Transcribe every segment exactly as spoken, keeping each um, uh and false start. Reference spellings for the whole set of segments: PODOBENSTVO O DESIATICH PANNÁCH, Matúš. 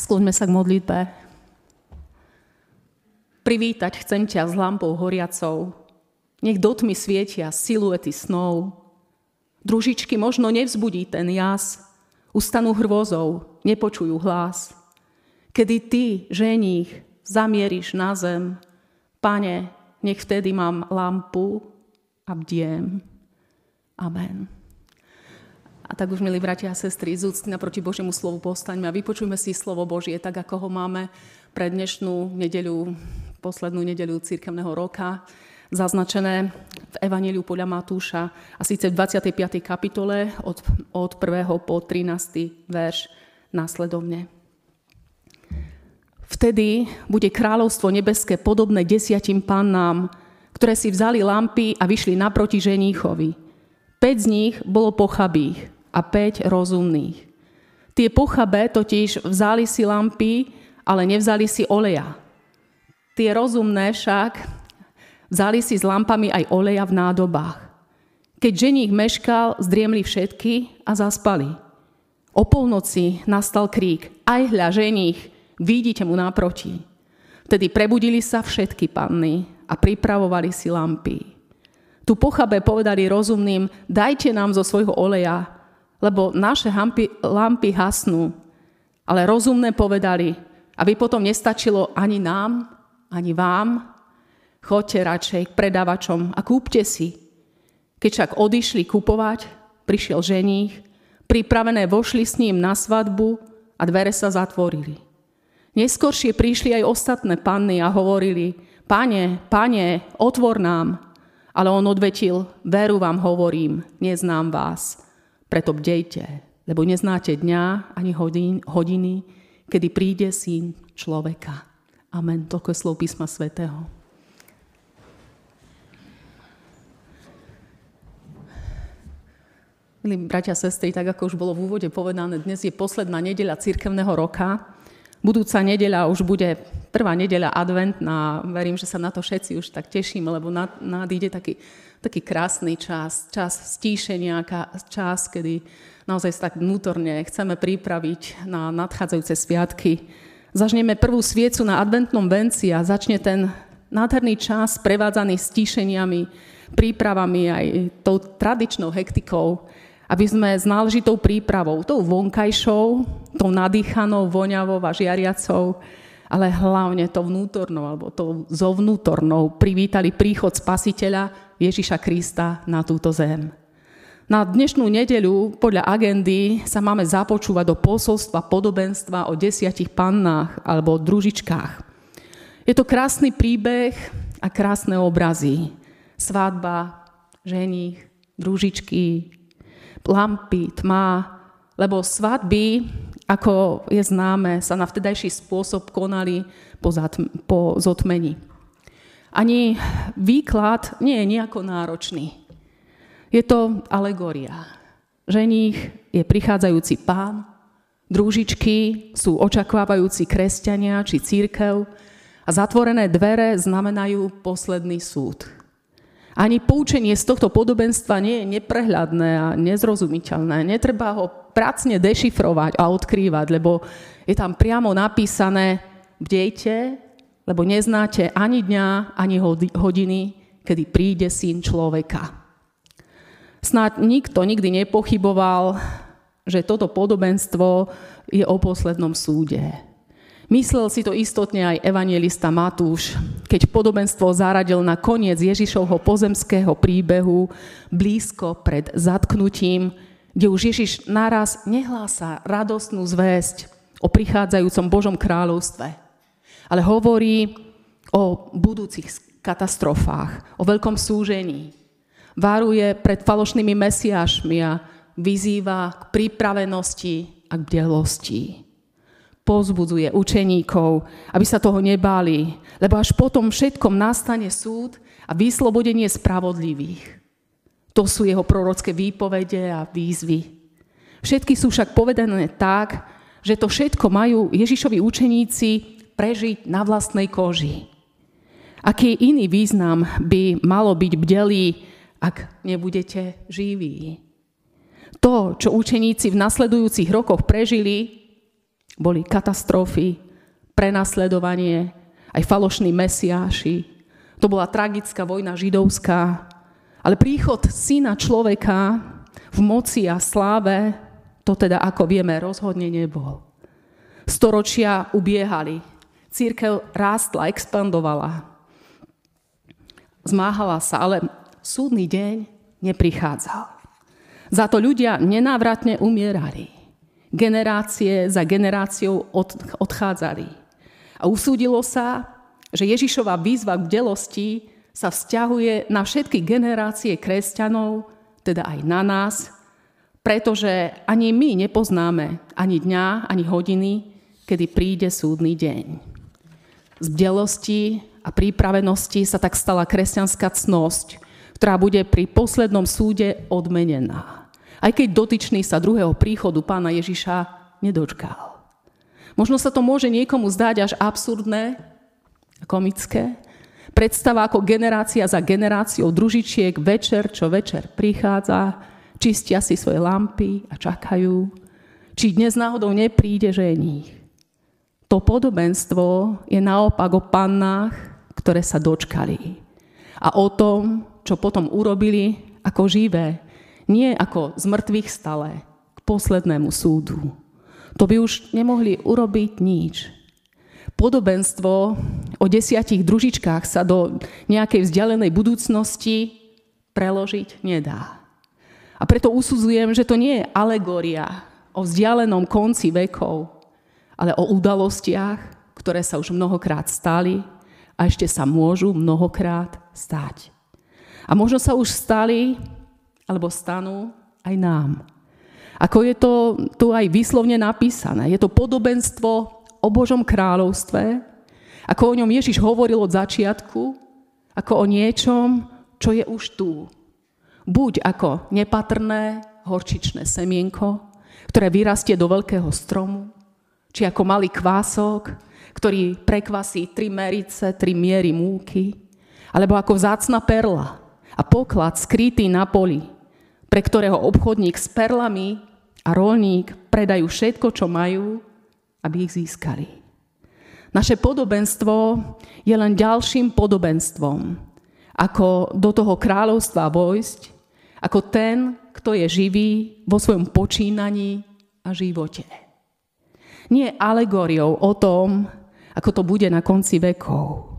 Skloňme sa k modlitbe. Privítať chcem ťa s lampou horiacou. Nech do tmy svietia siluety snov. Družičky možno nevzbudí ten jas, ustanú hrôzou, nepočujú hlas. Kedy ty, ženích, zamieríš na zem, Pane, nech vtedy mám lampu a bdiem. Amen. A tak už, milí bratia a sestry, z úcty naproti Božiemu slovu postaňme a vypočujme si slovo Božie, tak ako ho máme pre dnešnú nedeľu, poslednú nedeľu cirkevného roka, zaznačené v Evaníliu podľa Matúša, a síce v dvadsiatej piatej kapitole od, od prvého po trinásty verš následovne. Vtedy bude kráľovstvo nebeské podobné desiatim pannám, ktoré si vzali lampy a vyšli naproti ženíchovi. Päť z nich bolo pochabých a päť rozumných. Tie pochabé totiž vzali si lampy, ale nevzali si oleja. Tie rozumné však vzali si s lampami aj oleja v nádobách. Keď ženích meškal, zdriemli všetky a zaspali. O polnoci nastal krík: Aj hľa, ženích, vidíte mu naproti. Vtedy prebudili sa všetky panny a pripravovali si lampy. Tu pochabé povedali rozumným: Dajte nám zo svojho oleja, lebo naše hampy, lampy hasnú. Ale rozumné povedali: Aby potom nestačilo ani nám, ani vám, choďte radšej k predávačom a kúpte si. Keď však odišli kupovať, prišiel ženích, pripravené vošli s ním na svadbu a dvere sa zatvorili. Neskoršie prišli aj ostatné panny a hovorili: Pane, pane, otvor nám. Ale on odvetil: Veru vám hovorím, neznám vás. Preto bdejte, lebo neznáte dňa ani hodin, hodiny, kedy príde Syn človeka. Amen. Toľko slov Písma svätého. Milí bratia a sestry, tak ako už bolo v úvode povedané, dnes je posledná nedeľa cirkevného roka. Budúca nedeľa už bude prvá nedeľa adventná. Verím, že sa na to všetci už tak tešíme, lebo nadíde taký, taký krásny čas, čas stíšenia, čas, kedy naozaj tak vnútorne chceme pripraviť na nadchádzajúce sviatky. Zažneme prvú sviecu na adventnom venci a začne ten nádherný čas prevádzaný stíšeniami, prípravami, aj tou tradičnou hektikou, aby sme s náležitou prípravou, tou vonkajšou, tou nadýchanou, voňavou a žiariacou, ale hlavne tou vnútornou, alebo tou zovnútornou, privítali príchod Spasiteľa Ježiša Krista na túto zem. Na dnešnú nedeľu podľa agendy sa máme započúvať do posolstva podobenstva o desiatich pannách alebo o družičkách. Je to krásny príbeh a krásne obrazy. Svadba, ženích, družičky, lampy, tma, lebo svadby, ako je známe, sa na vtedajší spôsob konali po, zatm- po zotmení. Ani výklad nie je nejako náročný. Je to alegória. Ženích je prichádzajúci pán, družičky sú očakávajúci kresťania či cirkev a zatvorené dvere znamenajú posledný súd. Ani poučenie z tohto podobenstva nie je neprehľadné a nezrozumiteľné. Netreba ho pracne dešifrovať a odkrývať, lebo je tam priamo napísané: Bdejte, lebo neznáte ani dňa, ani hodiny, kedy príde Syn človeka. Snáď nikto nikdy nepochyboval, že toto podobenstvo je o poslednom súde. Myslel si to istotne aj evanjelista Matúš, keď podobenstvo zaradil na koniec Ježišovho pozemského príbehu, blízko pred zatknutím, kde už Ježiš naraz nehlása radostnú zvesť o prichádzajúcom Božom kráľovstve, ale hovorí o budúcich katastrofách, o veľkom súžení. Varuje pred falošnými mesiášmi a vyzýva k pripravenosti a k bdelosti. Pozbudzuje učeníkov, aby sa toho nebáli, lebo až potom všetkom nastane súd a vyslobodenie spravodlivých. To sú jeho prorocké výpovede a výzvy. Všetky sú však povedané tak, že to všetko majú Ježišovi učeníci prežiť na vlastnej koži. Aký iný význam by malo byť bdelí, ak nebudete živí? To, čo učeníci v nasledujúcich rokoch prežili, boli katastrofy, prenasledovanie, aj falošní mesiáši. To bola tragická vojna židovská. Ale príchod syna človeka v moci a sláve, to teda, ako vieme, rozhodne nebol. Storočia ubiehali. Cirkev rástla, expandovala. Zmáhala sa, ale súdny deň neprichádzal. Za to ľudia nenávratne umierali. Generácie za generáciou odchádzali. A usúdilo sa, že Ježišova výzva k bdelosti sa vzťahuje na všetky generácie kresťanov, teda aj na nás, pretože ani my nepoznáme ani dňa, ani hodiny, kedy príde súdny deň. Z bdelosti a prípravenosti sa tak stala kresťanská cnosť, ktorá bude pri poslednom súde odmenená. Aj keď dotyčný sa druhého príchodu Pána Ježiša nedočkal. Možno sa to môže niekomu zdať až absurdné a komické. Predstava, ako generácia za generáciou družičiek večer čo večer prichádza, čistia si svoje lampy a čakajú, či dnes náhodou nepríde ženích. To podobenstvo je naopak o pannách, ktoré sa dočkali. A o tom, čo potom urobili ako živé, nie ako z mŕtvych stalé, k poslednému súdu. To by už nemohli urobiť nič. Podobenstvo o desiatich družičkách sa do nejakej vzdialenej budúcnosti preložiť nedá. A preto usudzujem, že to nie je alegória o vzdialenom konci vekov, ale o udalostiach, ktoré sa už mnohokrát stali a ešte sa môžu mnohokrát stať. A možno sa už stali alebo stanú aj nám. Ako je to tu aj výslovne napísané. Je to podobenstvo o Božom kráľovstve, ako o ňom Ježiš hovoril od začiatku, ako o niečom, čo je už tu. Buď ako nepatrné horčičné semienko, ktoré vyrastie do veľkého stromu, či ako malý kvások, ktorý prekvasí tri merice, tri miery múky, alebo ako vzácna perla a poklad skrytý na poli, pre ktorého obchodník s perlami a rolník predajú všetko, čo majú, aby ich získali. Naše podobenstvo je len ďalším podobenstvom, ako do toho kráľovstva vojsť, ako ten, kto je živý vo svojom počínaní a živote. Nie alegóriou o tom, ako to bude na konci vekov.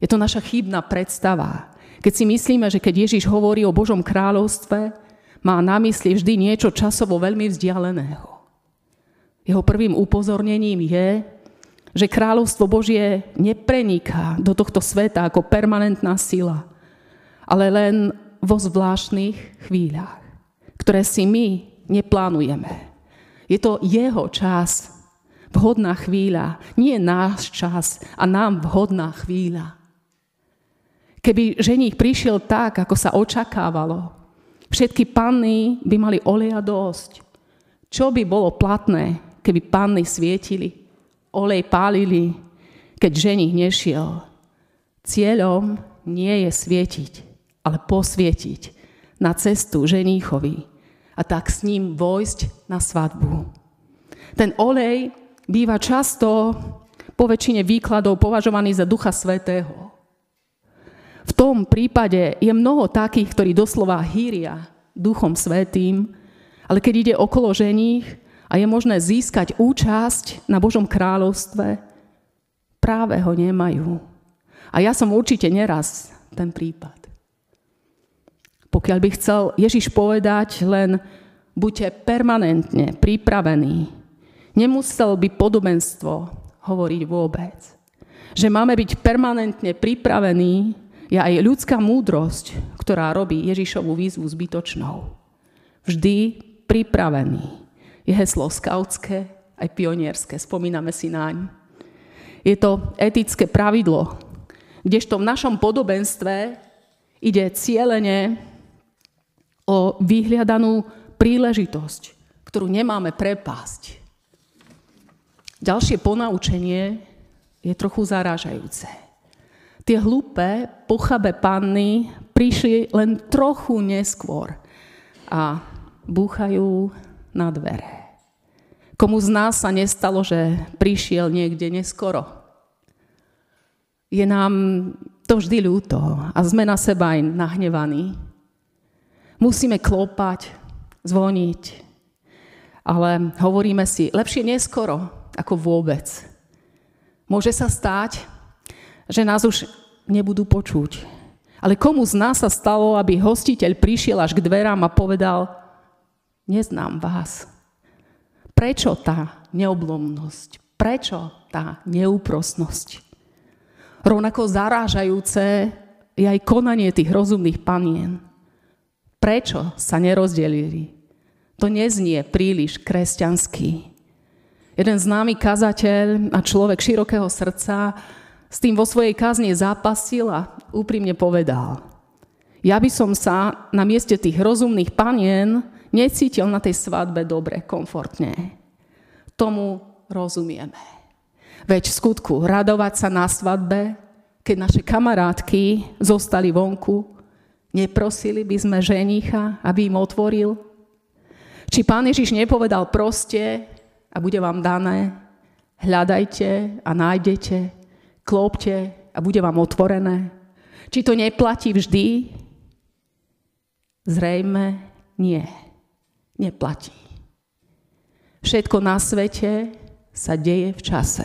Je to naša chybná predstava, keď si myslíme, že keď Ježiš hovorí o Božom kráľovstve, má na mysli vždy niečo časovo veľmi vzdialeného. Jeho prvým upozornením je, že kráľovstvo Božie nepreniká do tohto sveta ako permanentná sila, ale len vo zvláštnych chvíľach, ktoré si my neplánujeme. Je to jeho čas, vhodná chvíľa, nie náš čas a nám vhodná chvíľa. Keby ženích prišiel tak, ako sa očakávalo, všetky panny by mali oleja dosť. Čo by bolo platné, keby panny svietili, olej pálili, keď ženích nešiel? Cieľom nie je svietiť, ale posvietiť na cestu ženíchovi a tak s ním vojsť na svadbu. Ten olej býva často po väčšine výkladov považovaný za Ducha Svätého. V tom prípade je mnoho takých, ktorí doslova hýria Duchom Svätým, ale keď ide okolo ženích a je možné získať účasť na Božom kráľovstve, práve ho nemajú. A ja som určite neraz ten prípad. Pokiaľ by chcel Ježiš povedať len buďte permanentne pripravení, nemusel by podobenstvo hovoriť vôbec. Že máme byť permanentne pripravení, je aj ľudská múdrosť, ktorá robí Ježišovu výzvu zbytočnou. Vždy pripravený. Je heslo skautské, aj pionierské. Spomíname si naň. Je to etické pravidlo, kdežto v našom podobenstve ide cielene o vyhliadanú príležitosť, ktorú nemáme prepásť. Ďalšie ponaučenie je trochu zarážajúce. Tie hlúpe, pochabé panny prišli len trochu neskôr a búchajú na dvere. Komu z nás sa nestalo, že prišiel niekde neskoro? Je nám to vždy ľúto a sme na seba aj nahnevaní. Musíme klopať, zvoniť, ale hovoríme si, lepšie neskoro ako vôbec. Môže sa stáť, že nás už nebudú počuť. Ale komu z nás sa stalo, aby hostiteľ prišiel až k dverám a povedal, neznám vás. Prečo tá neoblomnosť? Prečo tá neúprosnosť? Rovnako zarážajúce je aj konanie tých rozumných panien. Prečo sa nerozdelili? To neznie príliš kresťanský. Jeden známy kazateľ a človek širokého srdca s tým vo svojej kázni zápasil a úprimne povedal, ja by som sa na mieste tých rozumných panien necítil na tej svadbe dobre, komfortne. Tomu rozumieme. Veď v skutku, radovať sa na svadbe, keď naše kamarátky zostali vonku, neprosili by sme ženícha, aby im otvoril? Či Pán Ježiš nepovedal proste a bude vám dané, hľadajte a nájdete, klopte a bude vám otvorené? Či to neplatí vždy? Zrejme nie. Neplatí. Všetko na svete sa deje v čase.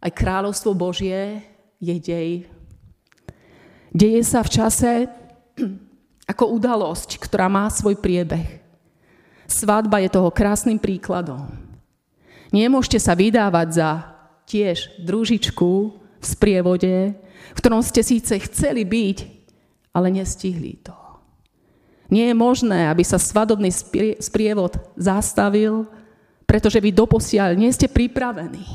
Aj kráľovstvo Božie je dej. Deje sa v čase ako udalosť, ktorá má svoj priebeh. Svadba je toho krásnym príkladom. Nemôžete sa vydávať za tiež družičku v sprievode, v ktorom ste síce chceli byť, ale nestihli to. Nie je možné, aby sa svadobný sprievod zastavil, pretože vy doposiaľ nie ste pripravení.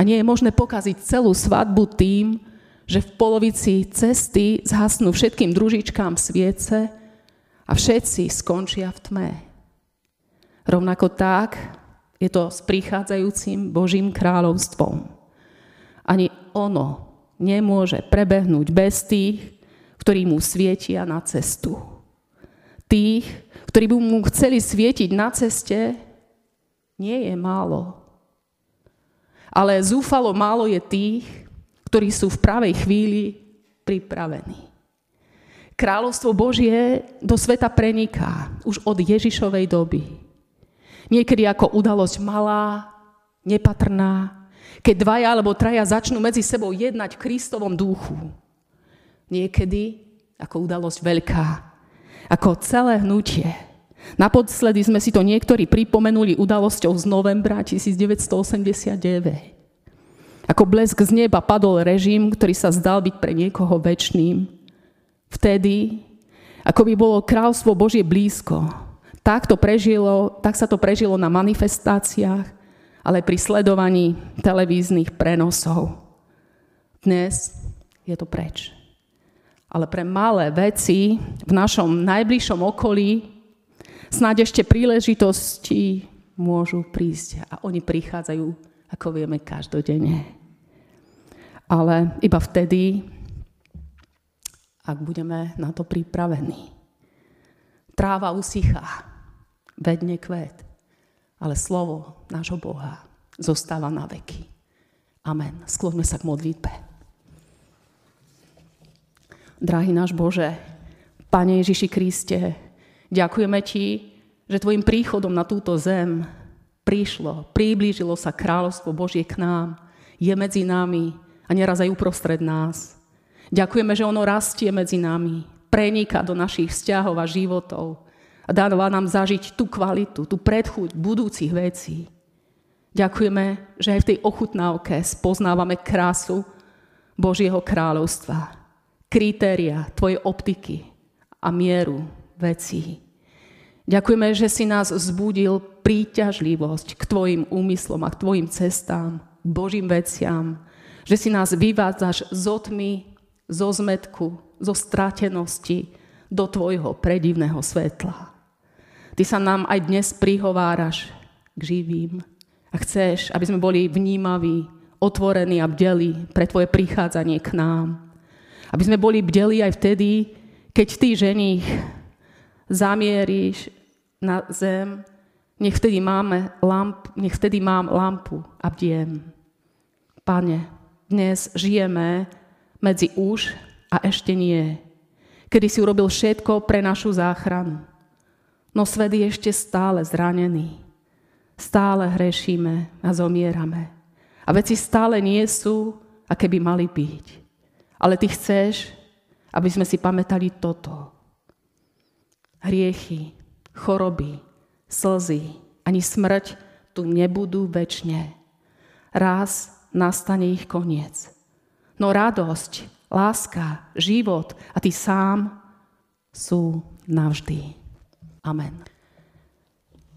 A nie je možné pokaziť celú svadbu tým, že v polovici cesty zhasnú všetkým družičkám sviece a všetci skončia v tme. Rovnako tak je to s prichádzajúcim Božím kráľovstvom. Ani ono nemôže prebehnúť bez tých, ktorí mu svietia na cestu. Tých, ktorí by mu chceli svietiť na ceste, nie je málo. Ale zúfalo málo je tých, ktorí sú v pravej chvíli pripravení. Kráľovstvo Božie do sveta preniká už od Ježišovej doby. Niekedy ako udalosť malá, nepatrná, keď dvaja alebo traja začnú medzi sebou jednať v Kristovom duchu. Niekedy ako udalosť veľká, ako celé hnutie. Naposledy sme si to niektorí pripomenuli udalosťou z novembra devätnásťstoosemdesiatdeväť. Ako blesk z neba padol režim, ktorý sa zdal byť pre niekoho večným. Vtedy, ako by bolo kráľstvo Božie blízko, tak, to prežilo, tak sa to prežilo na manifestáciách, ale pri sledovaní televíznych prenosov. Dnes je to preč. Ale pre malé veci v našom najbližšom okolí snáď ešte príležitosti môžu prísť. A oni prichádzajú, ako vieme, každodenne. Ale iba vtedy, ak budeme na to pripravení. Tráva usychá, vedne kvet, ale slovo nášho Boha zostáva na veky. Amen. Skloňme sa k modlitbe. Drahý náš Bože, Pane Ježiši Kriste, ďakujeme Ti, že Tvojim príchodom na túto zem prišlo, priblížilo sa kráľovstvo Božie k nám, je medzi nami a neraz aj uprostred nás. Ďakujeme, že ono rastie medzi nami, preniká do našich vzťahov a životov a dáva nám zažiť tú kvalitu, tú predchuť budúcich vecí. Ďakujeme, že aj v tej ochutnávke spoznávame krásu Božieho kráľovstva, kritéria Tvojej optiky a mieru vecí. Ďakujeme, že si nás vzbudil príťažlivosť k Tvojim úmyslom a k Tvojim cestám, Božím veciam, že si nás vyvádzaš zo tmy, zo zmetku, zo stratenosti do Tvojho predivného svetla. Ty sa nám aj dnes prihováraš k živým a chceš, aby sme boli vnímaví, otvorení a bdeli pre Tvoje prichádzanie k nám. Aby sme boli bdeli aj vtedy, keď Ty, ženích, zamieríš na zem Nech vtedy, máme lamp, nech vtedy mám lampu a bdiem. Pane, dnes žijeme medzi už a ešte nie. Kedy si urobil všetko pre našu záchranu. No svet je ešte stále zranený. Stále hrešíme a zomierame. A veci stále nie sú, aké by mali byť. Ale ty chceš, aby sme si pamätali toto. Hriechy, choroby, slzy, ani smrť tu nebudú večne. Raz nastane ich koniec. No radosť, láska, život a ty sám sú navždy. Amen.